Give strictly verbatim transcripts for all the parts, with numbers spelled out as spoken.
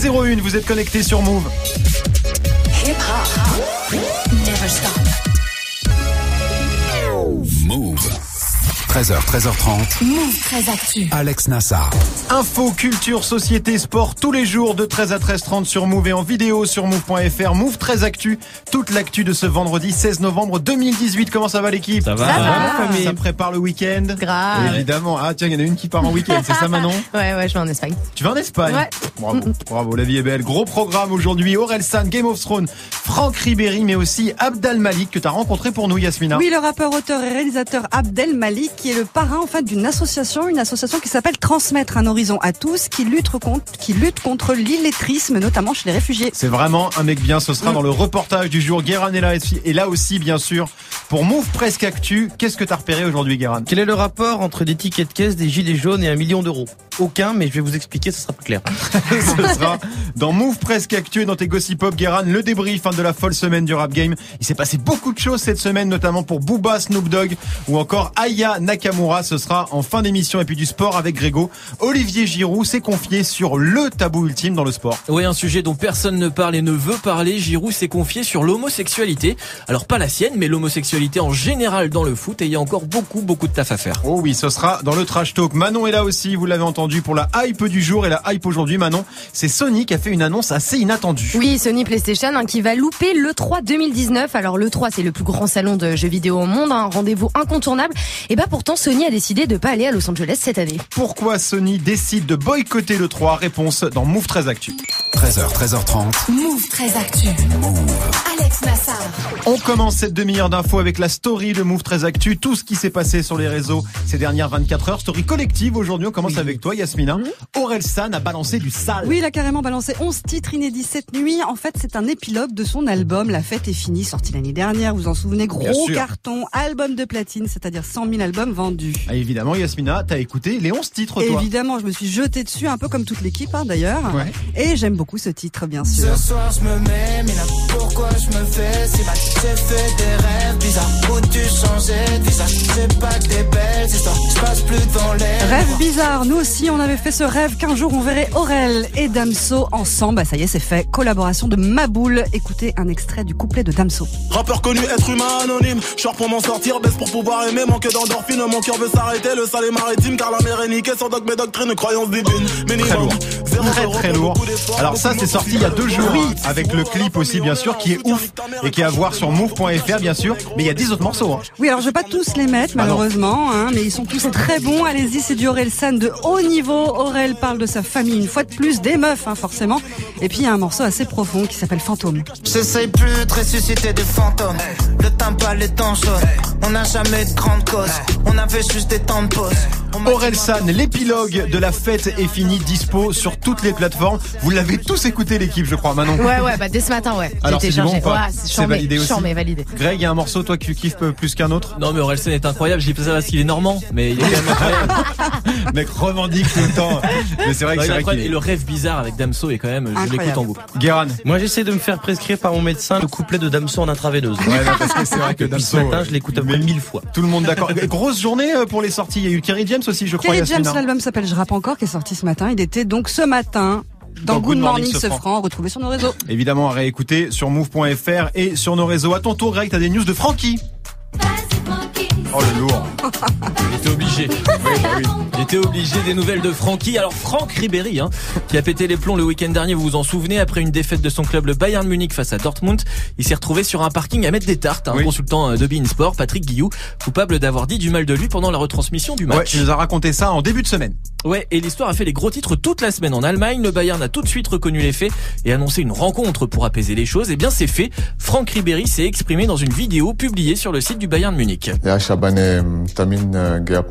vingt-sept zéro un, vous êtes connectés sur Move. Hip hop, never stop. Move. treize heures, treize heures trente. Move treize Actu. Alex Nassar. Info, culture, société, sport, tous les jours de treize à treize heures trente sur Move et en vidéo sur move point f r. Move treize Actu, toute l'actu de ce vendredi seize novembre deux mille dix-huit. Comment ça va l'équipe ? Ça va, ça, va. Ça prépare le week-end. Grave. Évidemment. Ah tiens, il y en a une qui part en week-end, c'est ça Manon ? Ouais, ouais, je vais en Espagne. Tu vas en Espagne ? Ouais. Bravo, bravo, la vie est belle. Gros programme aujourd'hui, Orelsan, Game of Thrones, Franck Ribéry, mais aussi Abd Al Malik que tu as rencontré pour nous, Yasmina. Oui, le rappeur, auteur et réalisateur Abd Al Malik, qui est le parrain en fait d'une association, une association qui s'appelle Transmettre un horizon à tous, qui lutte contre, qui lutte contre l'illettrisme, notamment chez les réfugiés. C'est vraiment un mec bien. Ce sera mmh. dans le reportage du jour. Guéran est là, et là aussi bien sûr pour Move Presque Actu. Qu'est-ce que t'as repéré aujourd'hui, Guéran? Quel est le rapport entre des tickets de caisse, des gilets jaunes et un million d'euros? Aucun, mais je vais vous expliquer, ce sera plus clair. Ce sera dans Move Presque Actu et dans tes Gossip Hop, Guéran, le débrief de la folle semaine du rap game. Il s'est passé beaucoup de choses cette semaine, notamment pour Booba, Snoop Dogg ou encore Aya Nakamura. Ce sera en fin d'émission. Et puis du sport avec Grégo. Olivier Giroud s'est confié sur le tabou ultime dans le sport. Oui, un sujet dont personne ne parle et ne veut parler. Giroud s'est confié sur l'homosexualité. Alors pas la sienne, mais l'homosexualité en général dans le foot. Et il y a encore beaucoup, beaucoup de taf à faire. Oh oui, ce sera dans le trash talk. Manon est là aussi, vous l'avez entendu, pour la hype du jour. Et la hype aujourd'hui, Manon, c'est Sony qui a fait une annonce assez inattendue. Oui, Sony PlayStation hein, qui va louper l'E trois deux mille dix-neuf. Alors l'E trois, c'est le plus grand salon de jeux vidéo au monde, un rendez-vous incontournable. Et bah pourtant, Sony a décidé de pas aller à Los Angeles cette année. Pourquoi Sony décide de boycotter l'E trois? Réponse dans Move treize Actu. treize heures, treize heures trente. Move treize Actu. Alex Nassar. On commence cette demi-heure d'infos avec la story de Move treize Actu. Tout ce qui s'est passé sur les réseaux ces dernières vingt-quatre heures. Story collective aujourd'hui. On commence oui. avec toi, Yasmina. Mmh. Orelsan a balancé du sale. Oui, il a carrément balancé onze titres inédits cette nuit. En fait, c'est un épilogue de son album La Fête est finie, sorti l'année dernière, vous vous en souvenez, gros carton, album de platine, c'est-à-dire cent mille albums vendus. Ah, évidemment, Yasmina, t'as écouté les onze titres, toi? Évidemment, je me suis jetée dessus, un peu comme toute l'équipe hein, d'ailleurs. Ouais. Et j'aime beaucoup ce titre, bien sûr. Ce soir, je me mets, mais là, pourquoi je me fais si mal? J'ai fait des rêves bizarres, où tu changeais de visage. C'est pas que des belles histoires, je passe plus devant l'air. Rêve bizarre, nous aussi, on avait fait ce rêve qu'un jour on verrait Aurel et Damso ensemble. Bah, ça y est, c'est fait. Collaboration de Maboule. Écoutez un extrait du couplet de Damso. Rappeur connu, être humain anonyme. Short pour m'en sortir, baisse pour pouvoir aimer. Manque d'endorphine, mon cœur veut s'arrêter. Le sale est maritime, car la mer est niquée. Sans dogme et doctrine, croyance divine. Très lourd. Très très lourd. Alors ça, c'est sorti il y a deux jours. Oui. Avec le clip aussi, bien sûr, qui est ouf. Et qui est à voir sur move point f r, bien sûr. Mais il y a dix autres morceaux. Hein. Oui, alors je vais pas tous les mettre, malheureusement. Hein, mais ils sont tous très bons. Allez-y, c'est du Orelsan de haut niveau. Aurel parle de sa famille une fois de plus. Des meufs, hein, forcément. Et puis il y a un morceau assez profond qui s'appelle Fantôme. J'essaye plus de ressusciter des fantômes. Le temps pas les temps jaune. On n'a jamais de grande cause. On avait juste des temps de pause. Orelsan, l'épilogue de La Fête est finie, dispo sur toutes les plateformes. Vous l'avez tous écouté, l'équipe, je crois, Manon. Ouais, ouais, bah dès ce matin, ouais. Alors c'est bon ou pas? Ouais, c'est charmé, validé aussi. Charmé, validé. Greg, il y a un morceau, toi, que tu kiffes plus qu'un autre? Non, mais Orelsan est incroyable. Je dis pas ça parce qu'il est normand, mais il est quand même incroyable. Mec revendique tout le temps. Mais c'est vrai que c'est vrai qu'il... Et le rêve bizarre avec Damso est quand même... Je l'écoute en boucle. Guéran. Moi, j'essaie de me faire prescrire par mon médecin le couplet de Damso en intraveineuse. Ouais, non, parce que c'est vrai que Damso. Ce matin, je l'écoute à peu près mille fois. Tout le monde d'accord. Grosse journée pour les sorties. Il y a eu Kerry James aussi, je crois. Kerry James, l'album s'appelle Je rappe encore, qui est sorti ce matin. Il était donc ce matin. Dans, Dans Good, Good Morning, Morning ce franc. franc, retrouvé sur nos réseaux. Évidemment, à réécouter sur move point f r et sur nos réseaux. À ton tour, Greg, t'as des news de Francky. Oh le lourd. J'étais obligé. Oui, oui. J'étais obligé des nouvelles de Francky. Alors Franck Ribéry, hein, qui a pété les plombs le week-end dernier, vous vous en souvenez, après une défaite de son club le Bayern Munich face à Dortmund, il s'est retrouvé sur un parking à mettre des tartes. Un hein, oui. consultant de beIN Sport, Patrick Guillou, coupable d'avoir dit du mal de lui pendant la retransmission du match. Ouais, il nous a raconté ça en début de semaine. Ouais, et l'histoire a fait les gros titres toute la semaine en Allemagne. Le Bayern a tout de suite reconnu les faits et annoncé une rencontre pour apaiser les choses. Et bien c'est fait. Franck Ribéry s'est exprimé dans une vidéo publiée sur le site du Bayern Munich. Alors il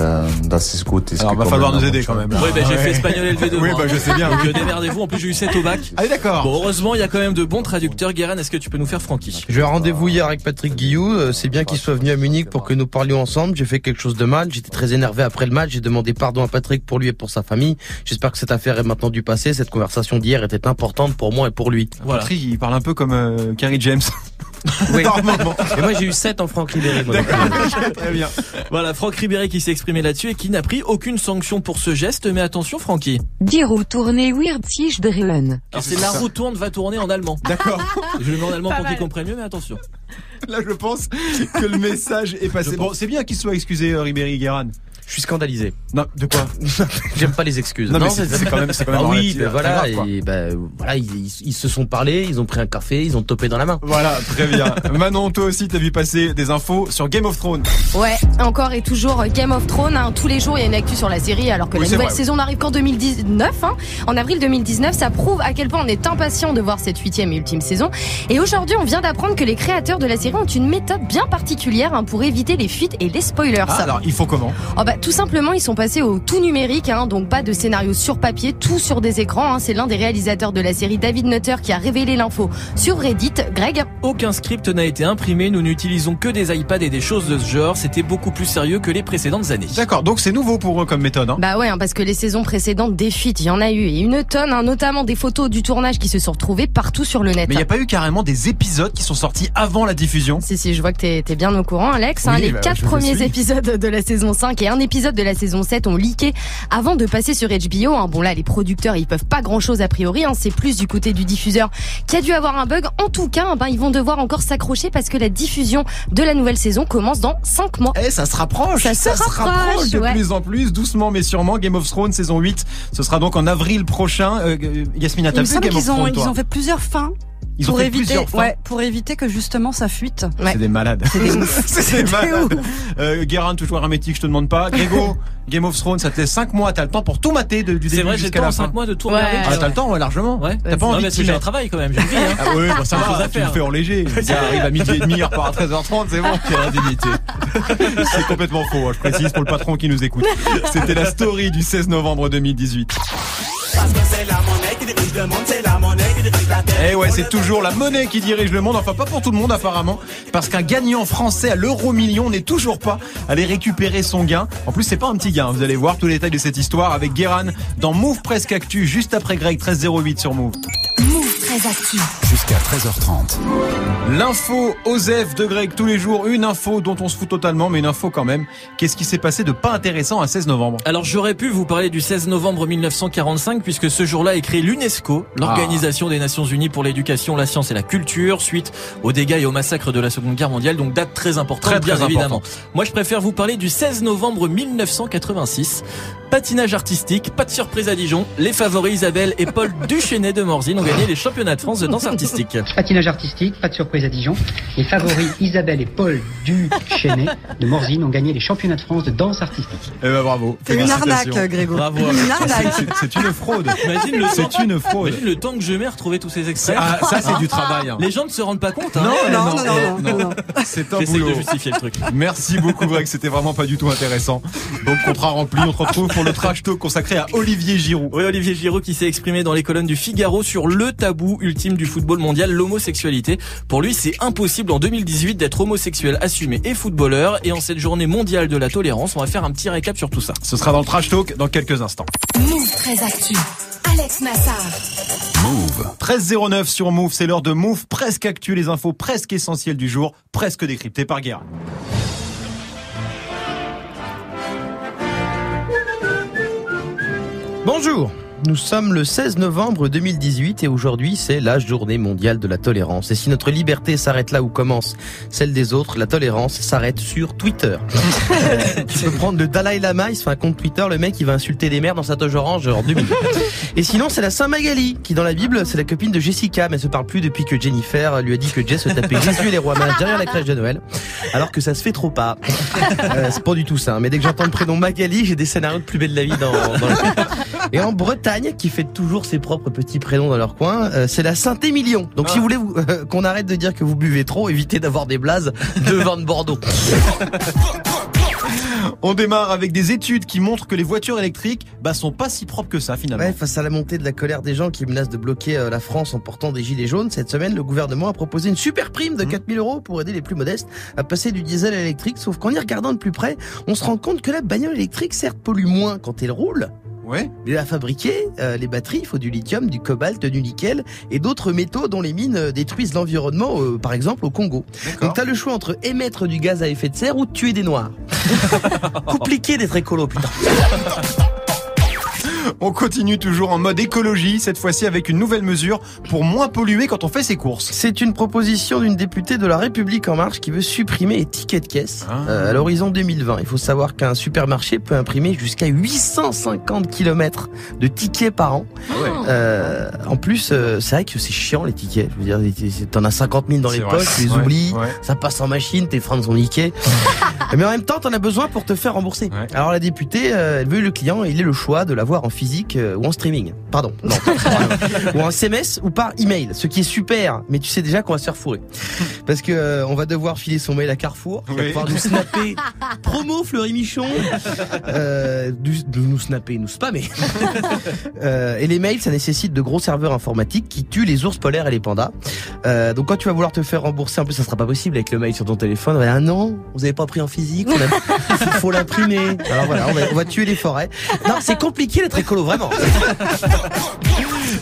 va falloir nous aider quand même. Oui, ben bah, j'ai fait espagnol L V deux. Oui, bah, je sais bien. Donc, démerdez-vous, en plus j'ai eu sept au bac. Allez, d'accord. Bon, heureusement, il y a quand même de bons traducteurs. Guéran, est-ce que tu peux nous faire Francky? J'ai eu un rendez-vous hier avec Patrick Guillou. C'est bien qu'il soit venu à Munich pour que nous parlions ensemble. J'ai fait quelque chose de mal. J'étais très énervé après le match. J'ai demandé pardon à Patrick pour lui et pour sa famille. J'espère que cette affaire est maintenant du passé. Cette conversation d'hier était importante pour moi et pour lui. Voilà. Patrick, il parle un peu comme euh, Kerry James. Oui. Normalement. Et moi j'ai eu sept en Franck Ribéry. Moi, très bien. Voilà, Franck Ribéry qui s'est exprimé là-dessus et qui n'a pris aucune sanction pour ce geste. Mais attention, Francky. Die Roue tournée wird sich drehen. Alors c'est la roue tourne va tourner en allemand. D'accord. Je le mets en allemand pour qu'ils comprennent mieux, mais attention. Là, je pense que le message est passé. Bon, c'est bien qu'il soit excusé, euh, Ribéry Guéran. Je suis scandalisé. Non, de quoi? J'aime pas les excuses. Non, non, mais c'est quand même, c'est quand même. Ah oui, ben voilà, grave, et ben, voilà, ils, ils, ils se sont parlé, ils ont pris un café, ils ont topé dans la main. Voilà, très bien. Manon, toi aussi, t'as vu passer des infos sur Game of Thrones. Ouais, encore et toujours Game of Thrones. Hein. Tous les jours, il y a une actu sur la série, alors que oui, la nouvelle vrai, saison oui. n'arrive qu'en deux mille dix-neuf. Hein. En avril deux mille dix-neuf, ça prouve à quel point on est impatient de voir cette huitième et ultime saison. Et aujourd'hui, on vient d'apprendre que les créateurs de la série ont une méthode bien particulière hein, pour éviter les fuites et les spoilers. Ah, ça. Alors, il faut comment? Oh, bah, tout simplement, ils sont passés au tout numérique, hein, donc pas de scénario sur papier, tout sur des écrans. Hein. C'est l'un des réalisateurs de la série, David Nutter, qui a révélé l'info sur Reddit. Greg. Aucun script n'a été imprimé, nous n'utilisons que des iPads et des choses de ce genre. C'était beaucoup plus sérieux que les précédentes années. D'accord, donc c'est nouveau pour eux comme méthode. Hein. Bah ouais, hein, parce que les saisons précédentes, des fuites, il y en a eu et une tonne, hein, notamment des photos du tournage qui se sont retrouvées partout sur le net. Mais il n'y a pas eu carrément des épisodes qui sont sortis avant la diffusion? Si, si, je vois que t'es, t'es bien au courant, Alex. Oui, hein, les bah, quatre premiers épisodes de la saison cinq et un épisode de la saison sept ont leaké avant de passer sur H B O. Hein. Bon là, les producteurs, ils peuvent pas grand-chose a priori. Hein. C'est plus du côté du diffuseur qui a dû avoir un bug. En tout cas, ben, ils vont devoir encore s'accrocher parce que la diffusion de la nouvelle saison commence dans cinq mois. Eh, ça se rapproche. Ça, ça se, rapproche, se rapproche de ouais. plus en plus, doucement mais sûrement. Game of Thrones saison huit, ce sera donc en avril prochain. Euh, Yasmina, t'as vu Game qu'ils of Thrones ont, toi. Ils ont fait plusieurs fins. Ils pour éviter, ouais, pour éviter que justement ça fuite. Ouais. C'est des malades. C'est des ouf. C'est des malades. Euh, Guérin, toujours hermétique, je te demande pas. Grégo, Game of Thrones, ça te laisse cinq mois, t'as le temps pour tout mater de, du début jusqu'à la fin. C'est vrai, j'ai le temps cinq mois de tout regarder. Ouais. Ah, t'as le temps, ouais, largement. Ouais. T'as pas non, envie de faire un travail quand même, j'ai envie, hein. Ah ouais, bon, ça va, tu le fais en léger. Ça arrive à midi et demi, il repart à treize heures trente, c'est bon, quelle indignité. C'est complètement faux, hein, je précise pour le patron qui nous écoute. C'était la story du seize novembre deux mille dix-huit. Parce que c'est la monnaie qui dirige le monde, c'est la monnaie qui dirige la terre. Eh ouais, c'est toujours la monnaie qui dirige le monde, enfin pas pour tout le monde apparemment, parce qu'un gagnant français à l'euro million n'est toujours pas allé récupérer son gain. En plus, c'est pas un petit gain, vous allez voir tous les détails de cette histoire avec Guéran dans Move Presque Actu, juste après Greg, treize zéro huit sur Move. Jusqu'à treize heures trente. L'info Osef de Greg tous les jours. Une info dont on se fout totalement, mais une info quand même. Qu'est-ce qui s'est passé de pas intéressant à seize novembre? Alors j'aurais pu vous parler du seize novembre mille neuf cent quarante-cinq, puisque ce jour-là est créé l'UNESCO, l'Organisation ah. des Nations Unies pour l'éducation, la science et la culture, suite aux dégâts et aux massacres de la Seconde Guerre mondiale. Donc date très importante, très, bien très évidemment. Important. Moi je préfère vous parler du seize novembre mille neuf cent quatre-vingt-six. Patinage artistique, pas de surprise à Dijon. Les favoris Isabelle et Paul Duchesnay de Morzine ont gagné les championnats de France de danse artistique. Patinage artistique, pas de surprise à Dijon. Les favoris Isabelle et Paul Duchesnay de Morzine ont gagné les championnats de France de danse artistique. Eh ben bravo. C'est une arnaque, Grégo. Bravo. C'est une fraude. Imagine le c'est une fraude. Imagine le temps que je mets à retrouver tous ces extraits. Ah, ça c'est du travail. Hein. Les gens ne se rendent pas compte. Hein. Non, non, non, non, non, non, non. C'est un boulot. J'essaie de justifier le truc. Merci beaucoup Greg, c'était vraiment pas du tout intéressant. Donc contrat rempli, on te retrouve pour le trash talk consacré à Olivier Giroud. Oui, Olivier Giroud qui s'est exprimé dans les colonnes du Figaro sur le tabou ultime du football mondial, l'homosexualité. Pour lui, c'est impossible en deux mille dix-huit d'être homosexuel assumé et footballeur. Et en cette journée mondiale de la tolérance, on va faire un petit récap sur tout ça. Ce sera dans le trash talk dans quelques instants. Move très actu. Alex Nassar. Move. treize zéro neuf sur Move, c'est l'heure de Move presque actu, les infos presque essentielles du jour, presque décryptées par Guérin. Bonjour, nous sommes le seize novembre deux mille dix-huit et aujourd'hui c'est la journée mondiale de la tolérance. Et si notre liberté s'arrête là où commence celle des autres, la tolérance s'arrête sur Twitter. Tu peux prendre le Dalai Lama, il se fait un compte Twitter, le mec il va insulter des mères dans sa toge orange en deux minutes. Et sinon c'est la Sainte Magali qui dans la Bible c'est la copine de Jessica, mais elle se parle plus depuis que Jennifer lui a dit que Jess se tapait Jésus et les rois mages derrière la crèche de Noël. Alors que ça se fait trop pas. Euh, c'est pas du tout ça, mais dès que j'entends le prénom Magali, j'ai des scénarios de Plus belle la vie dans, dans le... Et en Bretagne, qui fait toujours ses propres petits prénoms dans leur coin, euh, c'est la Saint-Émilion. Donc ah. si vous voulez vous, euh, qu'on arrête de dire que vous buvez trop, évitez d'avoir des blases de vin de Bordeaux. On démarre avec des études qui montrent que les voitures électriques bah, sont pas si propres que ça finalement. Ouais, face à la montée de la colère des gens qui menacent de bloquer euh, la France en portant des gilets jaunes, cette semaine le gouvernement a proposé une super prime de quatre mille euros pour aider les plus modestes à passer du diesel à l'électrique. Sauf qu'en y regardant de plus près, on se rend compte que la bagnole électrique certes pollue moins quand elle roule, Ouais. Mais à fabriquer euh, les batteries, il faut du lithium, du cobalt, du nickel et d'autres métaux dont les mines détruisent l'environnement, euh, par exemple au Congo. D'accord. Donc t'as le choix entre émettre du gaz à effet de serre ou tuer des noirs. Compliqué d'être écolo, putain. On continue toujours en mode écologie, cette fois-ci avec une nouvelle mesure pour moins polluer quand on fait ses courses. C'est une proposition d'une députée de La République En Marche qui veut supprimer les tickets de caisse ah. euh, à l'horizon deux mille vingt. Il faut savoir qu'un supermarché peut imprimer jusqu'à huit cent cinquante kilomètres de tickets par an. Ah ouais. euh, en plus, euh, c'est vrai que c'est chiant les tickets. Je veux dire, t'en as cinquante mille dans c'est les vrai. poches, tu les ouais. oublies, ouais. ça passe en machine, tes freins sont niqués. Mais en même temps, t'en as besoin pour te faire rembourser. Ouais. Alors la députée, euh, elle veut le client, il ait le choix de l'avoir en physique euh, ou en streaming. Pardon. Non. Ou en S M S ou par email. Ce qui est super, mais tu sais déjà qu'on va se faire fourrer. Parce que euh, on va devoir filer son mail à Carrefour, oui. on va pouvoir nous snapper promo Fleury Michon, euh, du, de nous snapper, nous spammer. euh, et les mails, ça nécessite de gros serveurs informatiques qui tuent les ours polaires et les pandas. Euh, donc quand tu vas vouloir te faire rembourser, en plus ça sera pas possible avec le mail sur ton téléphone. Ah non, vous avez pas pris en physique, il faut l'imprimer. Alors voilà, on va, on va tuer les forêts. Non, c'est compliqué d'être écolo, vraiment.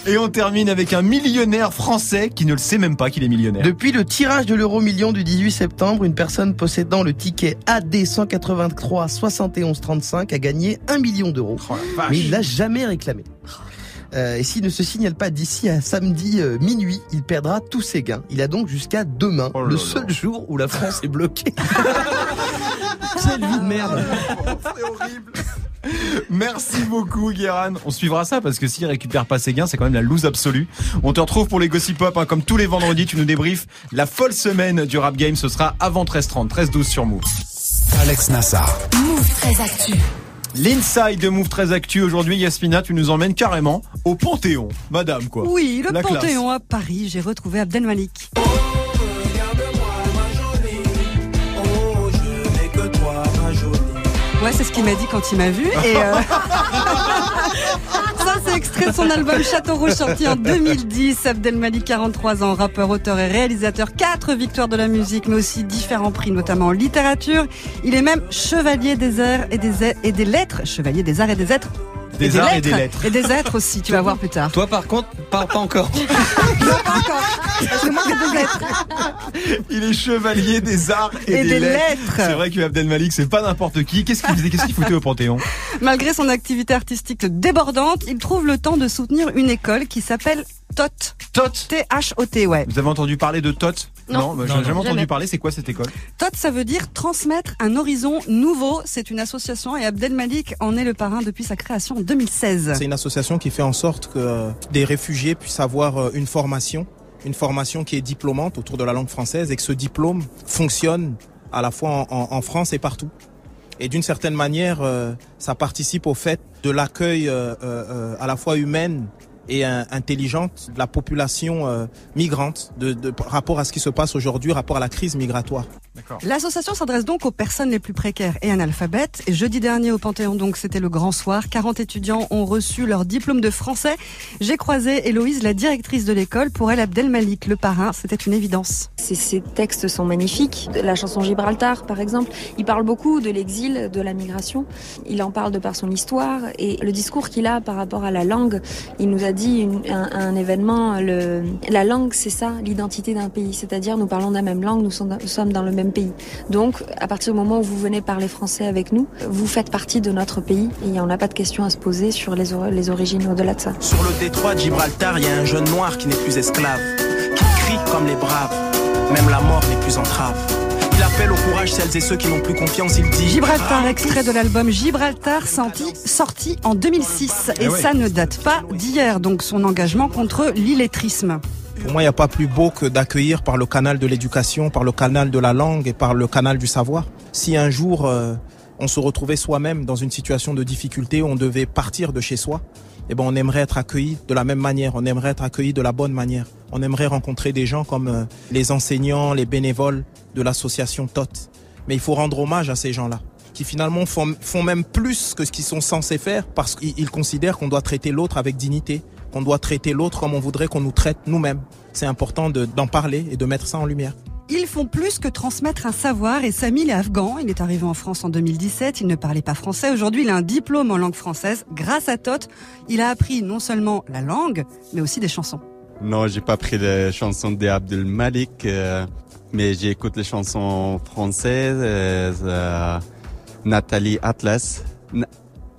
Et on termine avec un millionnaire français qui ne le sait même pas qu'il est millionnaire. Depuis le tirage de l'euro million du dix-huit septembre, une personne possédant le ticket A D un huit trois sept un trois cinq a gagné un million d'euros. Oh, mais il l'a jamais réclamé. Euh, et s'il ne se signale pas d'ici à samedi euh, minuit, il perdra tous ses gains. Il a donc jusqu'à demain, oh le seul jour où la France est bloquée. Quelle vie de merde. C'est horrible. Merci beaucoup Guéran. On suivra ça parce que s'il récupère pas ses gains, c'est quand même la loose absolue. On te retrouve pour les Gossip Pop hein, comme tous les vendredis, tu nous débriefes la folle semaine du Rap Game. Ce sera avant treize heures trente, treize douze sur Move. Alex Nassar, Move treize Actu. L'inside de Move treize Actu. Aujourd'hui, Yasmina, tu nous emmènes carrément au Panthéon, madame quoi. Oui, le la Panthéon classe. À Paris, j'ai retrouvé Abd Al Malik. Oh, regarde-moi ma jolie. Oh, je n'ai que toi ma jolie. Ouais, c'est ce qu'il m'a dit quand il m'a vu. Et euh... ça, c'est extrait de son album Château Rouge sorti en deux mille dix. Abd Al Malik, quarante-trois ans, rappeur, auteur et réalisateur. Quatre victoires de la musique, mais aussi différents prix, notamment en littérature. Il est même chevalier des arts et des, a- et des lettres. Chevalier des arts et des êtres. Des, des arts lettres, et des lettres. Et des êtres aussi, tu vas voir plus tard. Toi, par contre, pas, pas encore. Non, pas encore. Parce que moi, j'ai des lettres. Il est chevalier des arts et, et des, des lettres. lettres. C'est vrai que Abd Al Malik, c'est pas n'importe qui. Qu'est-ce qu'il, qu'est-ce qu'il foutait au Panthéon ? Malgré son activité artistique débordante, il trouve le temps de soutenir une école qui s'appelle Thot. Thot. T H O T, ouais. Vous avez entendu parler de Thot ? Non, non, bah, non, j'ai non, jamais entendu jamais. parler. C'est quoi cette école ? Thot, ça veut dire transmettre un horizon nouveau. C'est une association et Abd Al Malik en est le parrain depuis sa création en deux mille seize. C'est une association qui fait en sorte que des réfugiés puissent avoir une formation, une formation qui est diplômante autour de la langue française et que ce diplôme fonctionne à la fois en, en, en France et partout. Et d'une certaine manière, euh, ça participe au fait de l'accueil euh, euh, à la fois humaine et intelligente de la population euh, migrante de, de, de rapport à ce qui se passe aujourd'hui, rapport à la crise migratoire. D'accord. L'association s'adresse donc aux personnes les plus précaires et analphabètes. Et jeudi dernier au Panthéon, donc c'était le grand soir, quarante étudiants ont reçu leur diplôme de français. J'ai croisé Héloïse, la directrice de l'école. Pour elle, Abd Al Malik, le parrain, c'était une évidence. Ces, ces textes sont magnifiques. La chanson Gibraltar, par exemple, il parle beaucoup de l'exil, de la migration. Il en parle de par son histoire et le discours qu'il a par rapport à la langue. Il nous a dit une, un, un événement, le, la langue c'est ça, l'identité d'un pays, c'est-à-dire nous parlons de la même langue, nous, sont, nous sommes dans le même pays. Donc à partir du moment où vous venez parler français avec nous, vous faites partie de notre pays et on n'a pas de questions à se poser sur les, or, les origines au-delà de ça. Sur le détroit de Gibraltar, il y a un jeune noir qui n'est plus esclave, qui crie comme les braves, même la mort n'est plus entrave. Il appelle au courage celles et ceux qui n'ont plus confiance, il dit... Gibraltar, extrait de l'album Gibraltar, sorti, sorti en deux mille six. Et eh ouais. ça ne date pas d'hier, donc son engagement contre l'illettrisme. Pour moi, il n'y a pas plus beau que d'accueillir par le canal de l'éducation, par le canal de la langue et par le canal du savoir. Si un jour, euh, on se retrouvait soi-même dans une situation de difficulté où on devait partir de chez soi, eh ben, on aimerait être accueilli de la même manière, on aimerait être accueilli de la bonne manière. On aimerait rencontrer des gens comme euh, les enseignants, les bénévoles de l'association Thot. Mais il faut rendre hommage à ces gens-là, qui finalement font, font même plus que ce qu'ils sont censés faire parce qu'ils considèrent qu'on doit traiter l'autre avec dignité, qu'on doit traiter l'autre comme on voudrait qu'on nous traite nous-mêmes. C'est important de, d'en parler et de mettre ça en lumière. Ils font plus que transmettre un savoir et Samy, il est afghan. Il est arrivé en France en deux mille dix-sept, il ne parlait pas français. Aujourd'hui, il a un diplôme en langue française. Grâce à Thot, il a appris non seulement la langue, mais aussi des chansons. Non, j'ai pas pris les chansons d'Abd Al Malik, euh, mais j'écoute les chansons françaises. Euh, euh, Nathalie Atlas, N-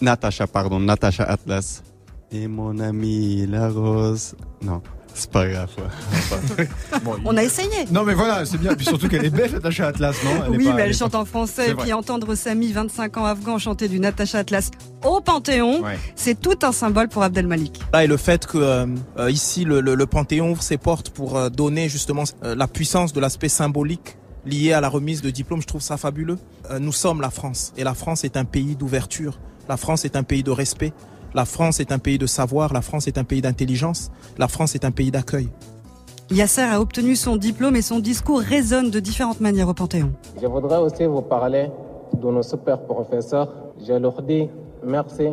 Natacha, pardon, Natacha Atlas. Et mon ami la rose. Non, c'est pas grave. Ouais. Bon, on a essayé. Non, mais voilà, c'est bien. Puis surtout qu'elle est belle, Natacha Atlas, non elle oui, est pas, mais elle, elle chante pas... en français. Et puis entendre Samy, vingt-cinq ans afghan, chanter du Natacha Atlas au Panthéon, ouais. C'est tout un symbole pour Abd Al Malik. Ah, et le fait que euh, ici, le, le, le Panthéon ouvre ses portes pour euh, donner justement euh, la puissance de l'aspect symbolique lié à la remise de diplôme, je trouve ça fabuleux. Euh, nous sommes la France. Et la France est un pays d'ouverture. La France est un pays de respect. La France est un pays de savoir, la France est un pays d'intelligence, la France est un pays d'accueil. Yasser a obtenu son diplôme et son discours résonne de différentes manières au Panthéon. Je voudrais aussi vous parler de nos super professeurs. Je leur dis merci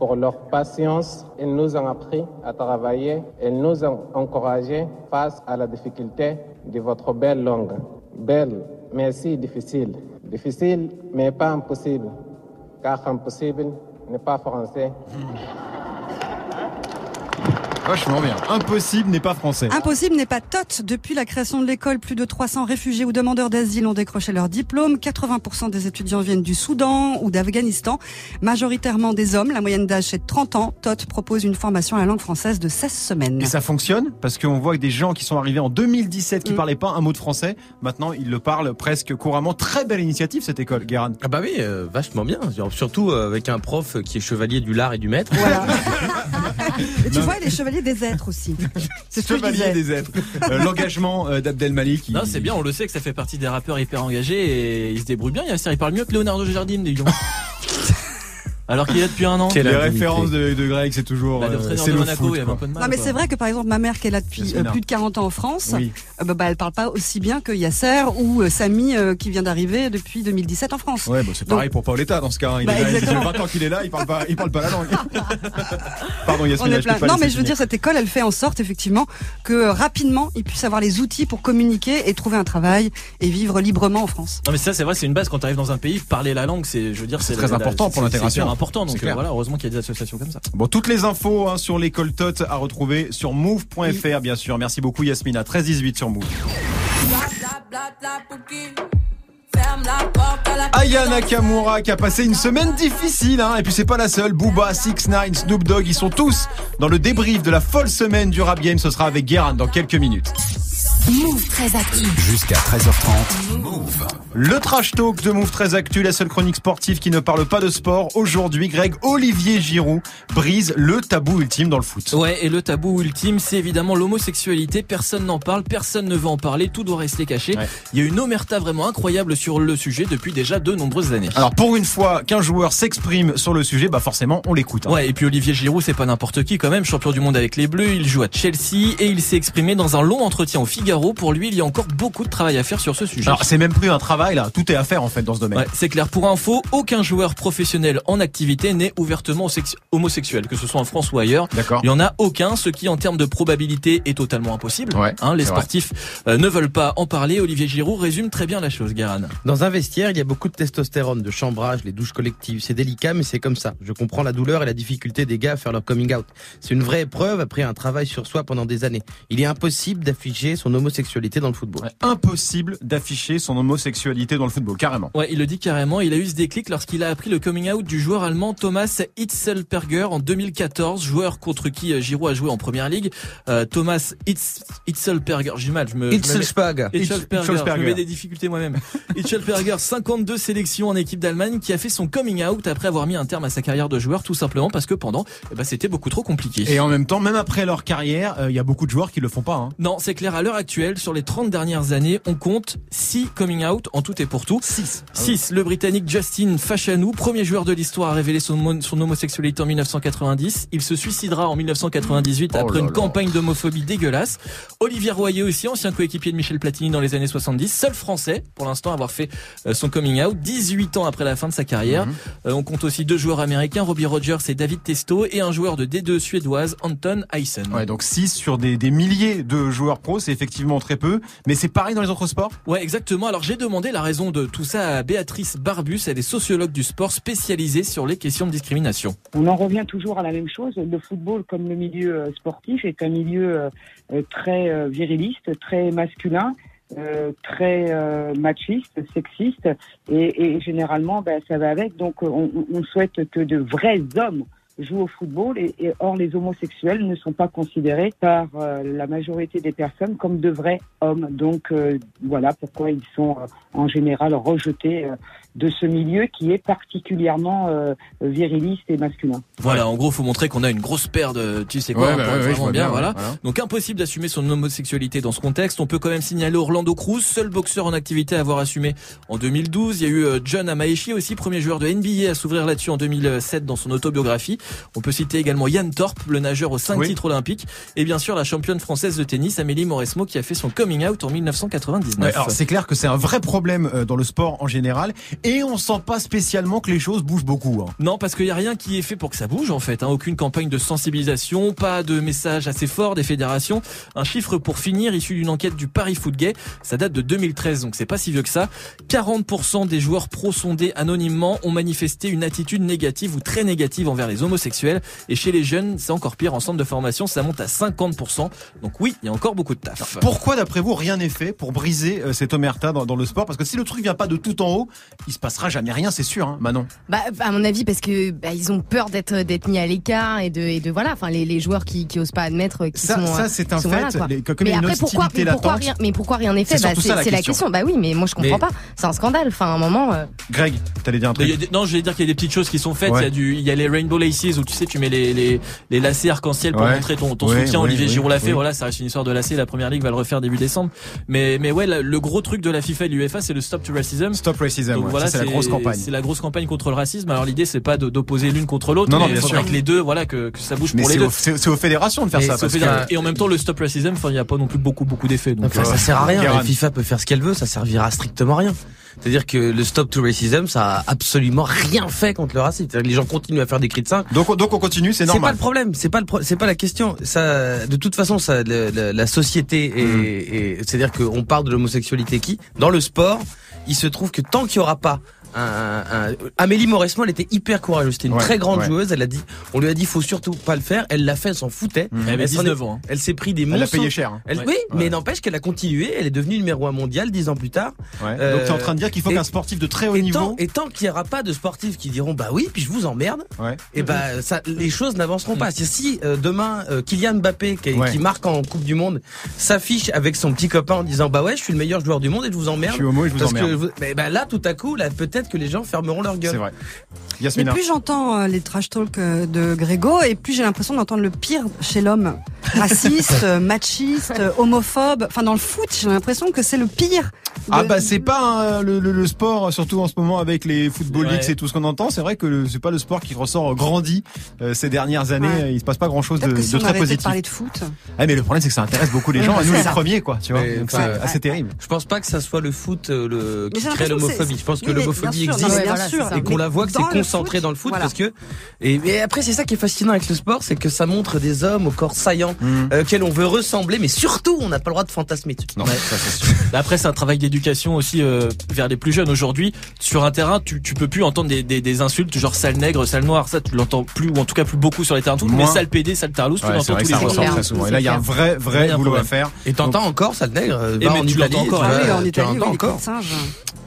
pour leur patience. Ils nous ont appris à travailler, ils nous ont encouragés face à la difficulté de votre belle langue. Belle, mais si difficile. Difficile, mais pas impossible. Car impossible, n'est pas français. Vachement bien. Impossible n'est pas français. Impossible n'est pas Thot. Depuis la création de l'école, plus de trois cents réfugiés ou demandeurs d'asile ont décroché leur diplôme. quatre-vingts pour cent des étudiants viennent du Soudan ou d'Afghanistan. Majoritairement des hommes. La moyenne d'âge est de trente ans. Thot propose une formation à la langue française de seize semaines. Et ça fonctionne? Parce qu'on voit que des gens qui sont arrivés en deux mille dix-sept qui ne mmh. parlaient pas un mot de français, maintenant ils le parlent presque couramment. Très belle initiative cette école, Guéran. Ah bah oui, euh, vachement bien. Surtout avec un prof qui est chevalier du lard et du maître. Voilà. Et tu non. vois, il est chevalier des êtres aussi. C'est chevalier des êtres. Euh, l'engagement euh, d'Abd Al Malik. Il... Non, c'est bien, on le sait que ça fait partie des rappeurs hyper engagés et il se débrouille bien. Il, il parle mieux que Leonardo Jardim, des gens. Alors qu'il est là depuis un an. Les références de, de Greg, c'est toujours. Bah, le euh, c'est de le Monaco, foot, il y avait un peu de mal. Non, mais c'est vrai que par exemple, ma mère qui est là depuis euh, plus de quarante ans en France, oui. euh, bah, bah, elle parle pas aussi bien que Yasser ou euh, Samy euh, qui vient d'arriver depuis deux mille dix-sept en France. Ouais, bah, c'est donc... pareil pour Paoletta dans ce cas. Hein. Il bah, est là, ça fait vingt ans qu'il est là, il parle pas, il parle pas la langue. Pardon, Yasmina. On est plein. Je peux pas non, mais je veux dire, cette école, elle fait en sorte effectivement que euh, rapidement, ils puissent avoir les outils pour communiquer et trouver un travail et vivre librement en France. Non, mais ça, c'est vrai, c'est une base quand tu arrives dans un pays, parler la langue, c'est, je veux dire, c'est très important pour l'intégration. Important, donc euh, voilà, heureusement qu'il y a des associations comme ça. Bon, toutes les infos hein, sur l'école Thot à retrouver sur move point f r bien sûr. Merci beaucoup Yasmina, treize dix-huit sur Move. Aya Nakamura qui a passé une semaine difficile hein. Et puis c'est pas la seule. Booba, six nine, Snoop Dogg, ils sont tous dans le débrief de la folle semaine du rap game. Ce sera avec Guéran dans quelques minutes. Move très actu jusqu'à treize heures trente. Move. Le trash talk de Move très actu, la seule chronique sportive qui ne parle pas de sport. Aujourd'hui, Greg, Olivier Giroud brise le tabou ultime dans le foot. Ouais, et le tabou ultime, c'est évidemment l'homosexualité. Personne n'en parle, personne ne veut en parler, tout doit rester caché. Ouais. Il y a une omerta vraiment incroyable sur le sujet depuis déjà de nombreuses années. Alors pour une fois qu'un joueur s'exprime sur le sujet, bah forcément on l'écoute. Hein. Ouais, et puis Olivier Giroud, c'est pas n'importe qui quand même, champion du monde avec les Bleus, il joue à Chelsea et il s'est exprimé dans un long entretien au Figaro. Pour lui, il y a encore beaucoup de travail à faire sur ce sujet. Alors, c'est même plus un travail, là. Tout est à faire, en fait, dans ce domaine. Ouais, c'est clair. Pour info, aucun joueur professionnel en activité n'est ouvertement sex- homosexuel, que ce soit en France ou ailleurs. D'accord. Il n'y en a aucun, ce qui, en termes de probabilité, est totalement impossible. Ouais, hein, les sportifs euh, ne veulent pas en parler. Olivier Giroud résume très bien la chose, Guéran. Dans un vestiaire, il y a beaucoup de testostérone, de chambrage, les douches collectives. C'est délicat, mais c'est comme ça. Je comprends la douleur et la difficulté des gars à faire leur coming out. C'est une vraie épreuve après un travail sur soi pendant des années. Il est impossible d'afficher son homosexualité dans le football. Ouais. Impossible d'afficher son homosexualité dans le football, carrément. Ouais, il le dit carrément. Il a eu ce déclic lorsqu'il a appris le coming out du joueur allemand Thomas Hitzlsperger en deux mille quatorze, joueur contre qui Giroud a joué en première ligue. Euh, Thomas Hitz, Hitzlsperger, j'ai mal, je me. Hitzlsperger. Hitzlsperger. Je me mets des difficultés moi-même. Hitzlsperger, cinquante-deux sélections en équipe d'Allemagne, qui a fait son coming out après avoir mis un terme à sa carrière de joueur, tout simplement parce que pendant, eh ben, c'était beaucoup trop compliqué. Et en même temps, même après leur carrière, il euh, y a beaucoup de joueurs qui le font pas. Hein. Non, c'est clair. À l'heure actuelle, sur les trente dernières années, on compte six coming out en tout et pour tout. six. six. Le Britannique Justin Fashanu, premier joueur de l'histoire à révéler son, son homosexualité en dix-neuf cent quatre-vingt-dix. Il se suicidera en dix-neuf cent quatre-vingt-dix-huit oh après une là. campagne d'homophobie dégueulasse. Olivier Royer aussi, ancien coéquipier de Michel Platini dans les années soixante-dix. Seul français, pour l'instant, à avoir fait son coming out, dix-huit ans après la fin de sa carrière. Mm-hmm. Euh, on compte aussi deux joueurs américains, Robbie Rogers et David Testo, et un joueur de D deux suédoise, Anton Heisen. Ouais, donc six sur des, des milliers de joueurs pros, c'est effectivement relativement très peu, mais c'est pareil dans les autres sports ? Ouais, exactement. Alors j'ai demandé la raison de tout ça à Béatrice Barbus, elle est sociologue du sport spécialisée sur les questions de discrimination. On en revient toujours à la même chose, le football comme le milieu sportif est un milieu très viriliste, très masculin. Euh, très euh, machiste, sexiste et, et généralement ben, ça va avec, donc on, on souhaite que de vrais hommes jouent au football et, et or les homosexuels ne sont pas considérés par euh, la majorité des personnes comme de vrais hommes, donc euh, voilà pourquoi ils sont euh, en général rejetés euh, de ce milieu qui est particulièrement euh, viriliste et masculin. Voilà, en gros, faut montrer qu'on a une grosse paire de, tu sais quoi, ouais, bah, ouais, ouais, bien, bien voilà. voilà. Donc impossible d'assumer son homosexualité dans ce contexte. On peut quand même signaler Orlando Cruz, seul boxeur en activité à avoir assumé en deux mille douze. Il y a eu John Amaechi aussi, premier joueur de N B A à s'ouvrir là-dessus en deux mille sept dans son autobiographie. On peut citer également Yann Thorpe, le nageur aux cinq oui. titres olympiques, et bien sûr la championne française de tennis Amélie Mauresmo qui a fait son coming out en dix-neuf cent quatre-vingt-dix-neuf. Ouais, alors c'est clair que c'est un vrai problème dans le sport en général. Et on sent pas spécialement que les choses bougent beaucoup. Hein. Non, parce qu'il n'y a rien qui est fait pour que ça bouge en fait. Hein. Aucune campagne de sensibilisation, pas de message assez fort des fédérations. Un chiffre pour finir, issu d'une enquête du Paris Foot Gay. Ça date de deux mille treize, donc c'est pas si vieux que ça. quarante pour cent des joueurs pro sondés anonymement ont manifesté une attitude négative ou très négative envers les homosexuels. Et chez les jeunes, c'est encore pire. En centre de formation, ça monte à cinquante pour cent. Donc oui, il y a encore beaucoup de taf. Pourquoi, d'après vous, rien n'est fait pour briser euh, cette omerta dans, dans le sport ? Parce que si le truc vient pas de tout en haut, il se passera jamais rien, c'est sûr, hein, Manon. Bah, à mon avis, parce que bah, ils ont peur d'être d'être mis à l'écart et de et de voilà, enfin les les joueurs qui qui osent pas admettre qu'ils sont. Ça, c'est un fait. Mais après, pourquoi mais pourquoi rien mais pourquoi rien n'est fait ? C'est bah, c'est, ça, la, c'est question. la question. Bah oui, mais moi je comprends mais... pas. C'est un scandale. Enfin, à un moment. Euh... Greg, t'allais dire un truc. Des, non, je vais dire qu'il y a des petites choses qui sont faites. Il ouais. y a du, il y a les rainbow laces où tu sais, tu mets les les les lacets arc-en-ciel pour ouais. montrer ton ton ouais, soutien. Ouais, Olivier ouais, Giroud l'a fait. Ouais. Voilà, ça reste une histoire de lacets. La première ligue va le refaire début décembre. Mais mais ouais, le gros truc de la FIFA et de l'UEFA, c'est le stop to racism. Stop racism. Donc, voilà, c'est, c'est la grosse campagne. C'est la grosse campagne contre le racisme. Alors l'idée, c'est pas de, d'opposer l'une contre l'autre, non, non, mais il faudrait que les deux, voilà, que, que ça bouge mais pour les deux. Au, c'est, c'est aux fédérations de faire et ça. Parce que... Et en même temps, le stop racism, enfin, il n'y a pas non plus beaucoup, beaucoup d'effets. Donc, enfin, euh... ça sert à rien. La FIFA peut faire ce qu'elle veut, ça servira à strictement rien. C'est-à-dire que le stop to racism, ça a absolument rien fait contre le racisme. C'est-à-dire que les gens continuent à faire des cris de cinq. Donc, donc on continue, c'est normal. C'est pas le problème, c'est pas le, pro- c'est pas la question. Ça, de toute façon, ça, le, le, la société est, mmh. est, c'est-à-dire qu'on parle de l'homosexualité qui, dans le sport, il se trouve que tant qu'il y aura pas Un, un, un... Amélie Mauresmo, elle était hyper courageuse. C'était une ouais, très grande ouais. joueuse. Elle a dit, on lui a dit, faut surtout pas le faire. Elle l'a fait, elle s'en foutait. Mmh. Elle avait dix-neuf ans. Hein. Elle s'est pris des monceaux. Elle a payé cher. Hein. Elle... Ouais. Oui, ouais. mais n'empêche qu'elle a continué. Elle est devenue numéro un mondial dix ans plus tard. Ouais. Euh... Donc t'es en train de dire qu'il faut et... qu'un sportif de très haut et niveau. Tant... Et tant qu'il n'y aura pas de sportifs qui diront, bah oui, puis je vous emmerde. Ouais. Et bah mmh. ça, les choses n'avanceront mmh. pas. Si, si euh, demain euh, Kylian Mbappé, qui, ouais. qui marque en Coupe du Monde, s'affiche avec son petit copain en disant, bah ouais, je suis le meilleur joueur du monde et je vous emmerde. Je suis homo et je vous parce emmerde. Que vous... Mais bah là, tout à coup, là, peut-être que les gens fermeront leur gueule. C'est vrai. Yasmina. Et plus j'entends les trash talk de Grégo, et plus j'ai l'impression d'entendre le pire chez l'homme. Raciste, machiste, homophobe. Enfin, dans le foot, j'ai l'impression que c'est le pire. De... Ah, bah, c'est pas hein, le, le, le sport, surtout en ce moment avec les football leagues et tout ce qu'on entend. C'est vrai que le, c'est pas le sport qui ressort grandi euh, ces dernières années. Ouais. Il se passe pas grand chose de, si de très positif. On arrête de parler de foot. Ah, mais le problème, c'est que ça intéresse beaucoup les gens, à nous les premiers, quoi. Tu vois, et donc c'est ouais. assez terrible. Je pense pas que ça soit le foot le... qui crée l'homophobie. Je pense que l'homophobie. Bien sûr, existe, bien sûr, et qu'on la voit que c'est concentré le foot, dans le foot, voilà. parce que et, et après c'est ça qui est fascinant avec le sport, c'est que ça montre des hommes au corps saillant mmh. euh, auxquels on veut ressembler, mais surtout on n'a pas le droit de fantasmer. Non, ouais. ça, c'est sûr. Après c'est un travail d'éducation aussi euh, vers les plus jeunes. Aujourd'hui sur un terrain, tu, tu peux plus entendre des, des, des insultes genre sale nègre, sale noir, ça tu l'entends plus, ou en tout cas plus beaucoup sur les terrains de foot. Mais sale pédé, sale tarlouse, ouais, tu l'entends tous les jours. Et là il y a un vrai vrai boulot à faire. Et t'entends encore sale nègre, tu l'entends encore en Italie, encore.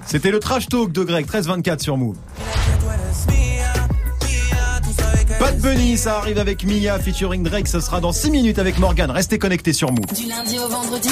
C'était le trash talk de Greg, treize vingt-quatre sur Move. Bad Bunny, ça arrive avec Mia featuring Drake, ça sera dans six minutes avec Morgan. Restez connectés sur Move. Du lundi au vendredi,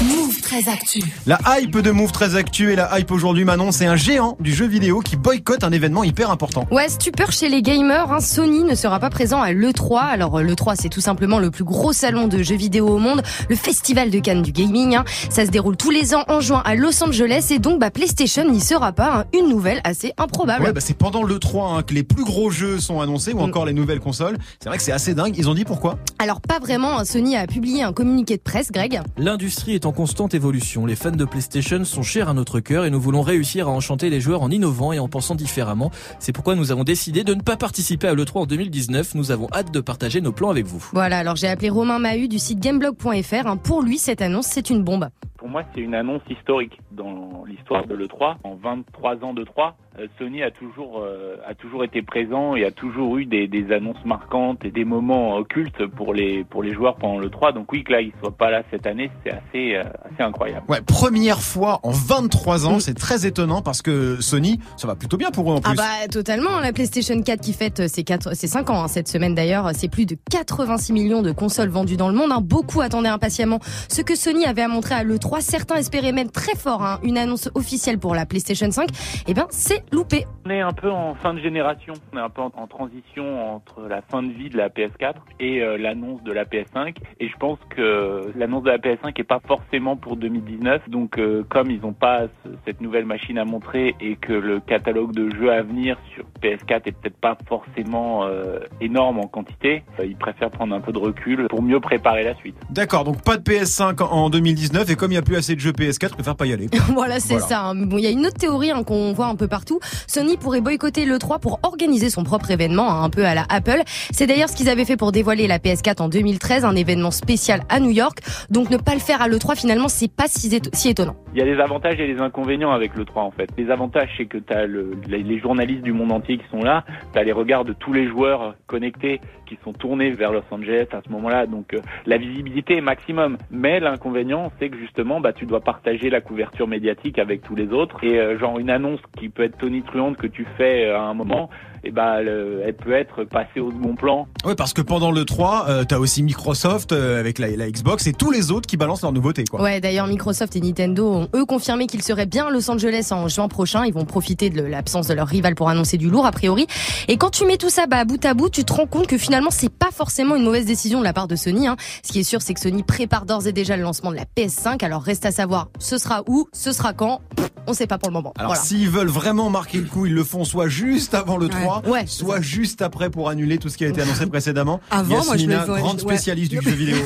Move très Actu. La hype de Move très Actu et la hype aujourd'hui, Manon, c'est un géant du jeu vidéo qui boycotte un événement hyper important. Ouais, stupeur chez les gamers, hein. Sony ne sera pas présent à l'E trois. Alors l'E trois, c'est tout simplement le plus gros salon de jeux vidéo au monde, le festival de Cannes du gaming. Hein. Ça se déroule tous les ans en juin à Los Angeles et donc bah, PlayStation n'y sera pas. Hein. Une nouvelle assez improbable. Ouais, bah, c'est pendant l'E trois hein, que les plus gros jeux sont annoncés ou encore mm. les nouvelles consoles. C'est vrai que c'est assez dingue. Ils ont dit pourquoi ? Alors pas vraiment. Sony a publié un communiqué de presse, Greg. L'industrie est en constante évolution. Les fans de PlayStation sont chers à notre cœur et nous voulons réussir à enchanter les joueurs en innovant et en pensant différemment. C'est pourquoi nous avons décidé de ne pas participer à l'E trois en deux mille dix-neuf. Nous avons hâte de partager nos plans avec vous. Voilà, alors j'ai appelé Romain Mahut du site gameblog point f r. Pour lui, cette annonce, c'est une bombe. Pour moi, c'est une annonce historique dans l'histoire de l'E trois. En vingt-trois ans d'E trois, Sony a toujours, euh, a toujours été présent et a toujours eu des, des annonces marquantes et des moments occultes pour les, pour les joueurs pendant l'E trois. Donc oui, que là, il ne soit pas là cette année, c'est assez, euh, assez incroyable. Ouais, première fois en vingt-trois ans, c'est très étonnant parce que Sony, ça va plutôt bien pour eux en plus. Ah bah totalement, la PlayStation quatre qui fête ses, quatre, ses cinq ans hein, cette semaine d'ailleurs, c'est plus de quatre-vingt-six millions de consoles vendues dans le monde. Hein. Beaucoup attendaient impatiemment ce que Sony avait à montrer à l'E trois. Certains espéraient même très fort hein, une annonce officielle pour la PlayStation cinq. Eh bien, c'est loupé. On est un peu en fin de génération. On est un peu en, en transition entre la fin de vie de la P S quatre et euh, l'annonce de la P S cinq. Et je pense que l'annonce de la P S cinq n'est pas forcément pour deux mille dix-neuf. Donc, euh, comme ils n'ont pas c- cette nouvelle machine à montrer et que le catalogue de jeux à venir sur P S quatre n'est peut-être pas forcément euh, énorme en quantité, euh, ils préfèrent prendre un peu de recul pour mieux préparer la suite. D'accord, donc pas de P S cinq en deux mille dix-neuf. Et comme il n'y a plus assez de jeux P S quatre, je préfère pas y aller. voilà, c'est voilà. ça. Bon, il y a une autre théorie hein, qu'on voit un peu partout. Sony pourrait boycotter l'E trois pour organiser son propre événement, hein, un peu à la Apple. C'est d'ailleurs ce qu'ils avaient fait pour dévoiler la P S quatre en deux mille treize, un événement spécial à New York. Donc ne pas le faire à l'E trois, finalement, c'est pas si, éto- si étonnant. Il y a des avantages et des inconvénients avec l'E trois, en fait. Les avantages, c'est que tu as le, les, les journalistes du monde entier qui sont là, tu as les regards de tous les joueurs connectés qui sont tournés vers Los Angeles à ce moment-là. Donc euh, la visibilité est maximum. Mais l'inconvénient, c'est que justement, Bah, tu dois partager la couverture médiatique avec tous les autres et euh, genre une annonce qui peut être tonitruante que tu fais euh, à un moment, et bah, le, elle peut être passée au second plan. Oui, parce que pendant l'E trois, euh, t'as aussi Microsoft euh, avec la, la Xbox et tous les autres qui balancent leurs nouveautés, quoi. Ouais, d'ailleurs Microsoft et Nintendo ont eux confirmé qu'ils seraient bien à Los Angeles en juin prochain. Ils vont profiter de l'absence de leur rival pour annoncer du lourd a priori. Et quand tu mets tout ça bah, bout à bout, tu te rends compte que finalement c'est pas forcément une mauvaise décision de la part de Sony, hein. Ce qui est sûr, c'est que Sony prépare d'ores et déjà le lancement de la P S cinq. Alors reste à savoir, ce sera où, ce sera quand, on sait pas pour le moment. Alors voilà. S'ils veulent vraiment marquer le coup, ils le font soit juste avant le trois, ouais, ouais, soit juste après pour annuler tout ce qui a été annoncé précédemment. Avant, Yasmina, moi je grande spécialiste ouais. du jeu vidéo.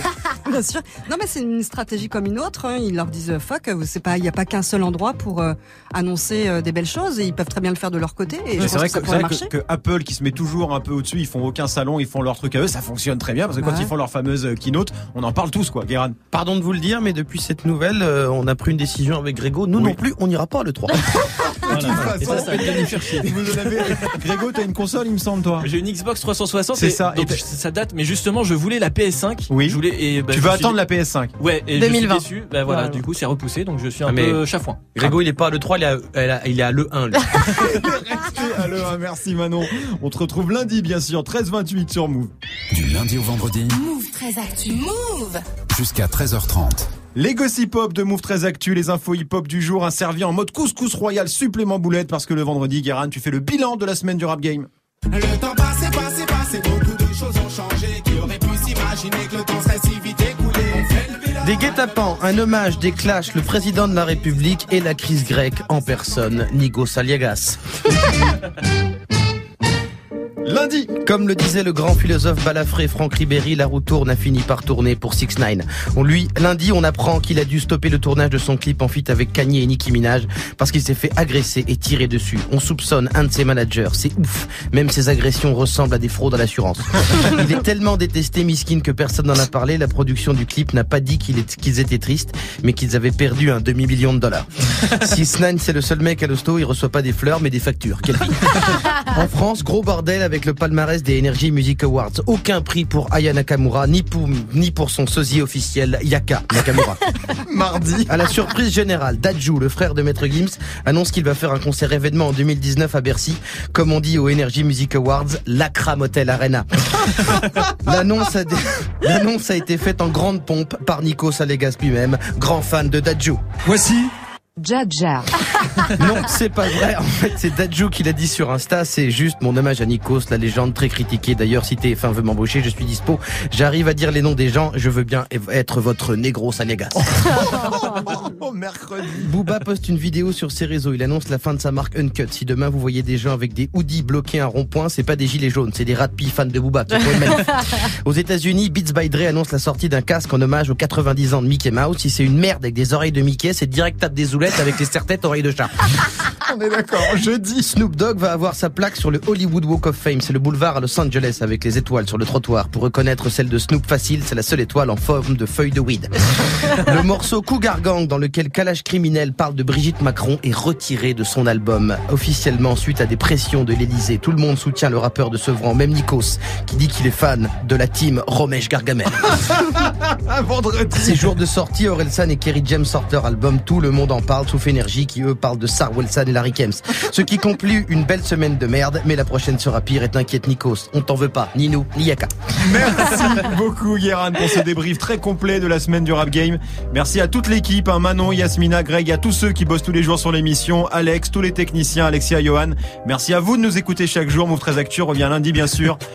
Bien sûr. Non mais c'est une stratégie comme une autre, ils leur disent fuck, c'est pas il y a pas qu'un seul endroit pour euh, annoncer euh, des belles choses et ils peuvent très bien le faire de leur côté et je c'est pense vrai que, que ça pourrait c'est vrai marcher. Que, que Apple qui se met toujours un peu au-dessus, ils font aucun salon, ils font leur truc à eux, ça fonctionne très bien parce que bah quand ouais. ils font leur fameuse keynote, on en parle tous quoi, Guéran. Pardon de vous le dire mais depuis cette nouvelle, euh, on a pris une décision avec Grégo, nous oui. non plus, on n'ira pas à l'E trois. Voilà. Et ça, ça va bien nous chercher. Vous en avez... Grégo, t'as une console, il me semble, toi. J'ai une Xbox trois cent soixante. C'est et ça. Et ça date, mais justement, je voulais la P S cinq. Oui. Je voulais, et bah, tu veux attendre dé... la P S cinq. Ouais, et deux mille vingt. Je suis déçu. Bah, voilà, ouais, ouais. Du coup, c'est repoussé, donc je suis un ah, peu chafouin. Grégo, il est pas à l'E trois, il est à, elle a, il est à l'E un. Lui. Il est resté à l'E un, merci Manon. On te retrouve lundi, bien sûr, treize vingt-huit sur Move. Du lundi au vendredi. Move treize Actu. Move. Jusqu'à treize heures trente. Les gossip-hop de Move treize Actu, les infos hip-hop du jour, servi en mode couscous royal supplément boulette parce que le vendredi, Guéran, tu fais le bilan de la semaine du rap game. Le temps passé, passé, passé, beaucoup de choses ont changé. Qui aurait pu s'imaginer que le temps serait si vite écoulé? Des guet-apens, un hommage, des clashs, le président de la République et la crise grecque en personne, Nikos Aliagas. Lundi, comme le disait le grand philosophe balafré Franck Ribéry, la roue tourne a fini par tourner pour six nine. On lui, lundi, on apprend qu'il a dû stopper le tournage de son clip en feat avec Kanye et Nicki Minaj parce qu'il s'est fait agresser et tirer dessus. On soupçonne un de ses managers, c'est ouf. Même ses agressions ressemblent à des fraudes à l'assurance. Il est tellement détesté, miskin, que personne n'en a parlé. La production du clip n'a pas dit qu'il est, qu'ils étaient tristes, mais qu'ils avaient perdu un demi-million de dollars. six nine, c'est le seul mec à l'hosto, il reçoit pas des fleurs, mais des factures. Quelle vie. En France, gros bordel avec avec le palmarès des Energy Music Awards. Aucun prix pour Aya Nakamura, ni pour, ni pour son sosie officiel, Yaka Nakamura. Mardi, à la surprise générale, Dadju, le frère de Maître Gims, annonce qu'il va faire un concert événement en deux mille dix-neuf à Bercy, comme on dit aux Energy Music Awards, l'Acra Motel Arena. L'annonce a, dé... L'annonce a été faite en grande pompe par Nikos Aliagas lui-même, grand fan de Dadju. Voici... Jaja. Non, c'est pas vrai. En fait, c'est Dadju qui l'a dit sur Insta. C'est juste mon hommage à Nikos, la légende très critiquée. D'ailleurs, si T F un veut m'embaucher, je suis dispo. J'arrive à dire les noms des gens. Je veux bien être votre Negros Aliagas. au mercredi. Booba poste une vidéo sur ses réseaux. Il annonce la fin de sa marque Uncut. Si demain vous voyez des gens avec des hoodies bloqués à un rond-point, c'est pas des gilets jaunes, c'est des rats de pie fans de Booba. Aux États-Unis, Beats by Dre annonce la sortie d'un casque en hommage aux quatre-vingt-dix ans de Mickey Mouse. Si c'est une merde avec des oreilles de Mickey, c'est direct tape des oulettes avec les serre-têtes oreilles de chat. On est d'accord, jeudi. Snoop Dogg va avoir sa plaque sur le Hollywood Walk of Fame. C'est le boulevard à Los Angeles avec les étoiles sur le trottoir. Pour reconnaître celle de Snoop facile, c'est la seule étoile en forme de feuille de weed. Le morceau Cougar Gang, dans lequel Kalash Criminel parle de Brigitte Macron, est retiré de son album. Officiellement, suite à des pressions de l'Elysée, tout le monde soutient le rappeur de Sevran, même Nikos, qui dit qu'il est fan de la team Romesh Gargamel. Vendredi. Ces jours de sortie, Orelsan et Kerry James sortent leur album Tout le monde en parle, sauf Énergie, qui eux parlent de Sarwelsan et Larry Kems. Ce qui conclut une belle semaine de merde, mais la prochaine sera pire et t'inquiète Nikos, on t'en veut pas, ni nous, ni Yaka. Merci beaucoup Guéran pour ce débrief très complet de la semaine du Rap Game. Merci à toute l'équipe, hein, Manon, Yasmina, Greg, à tous ceux qui bossent tous les jours sur l'émission, Alex, tous les techniciens, Alexia, Johan. Merci à vous de nous écouter chaque jour. Move treize Actu revient lundi bien sûr.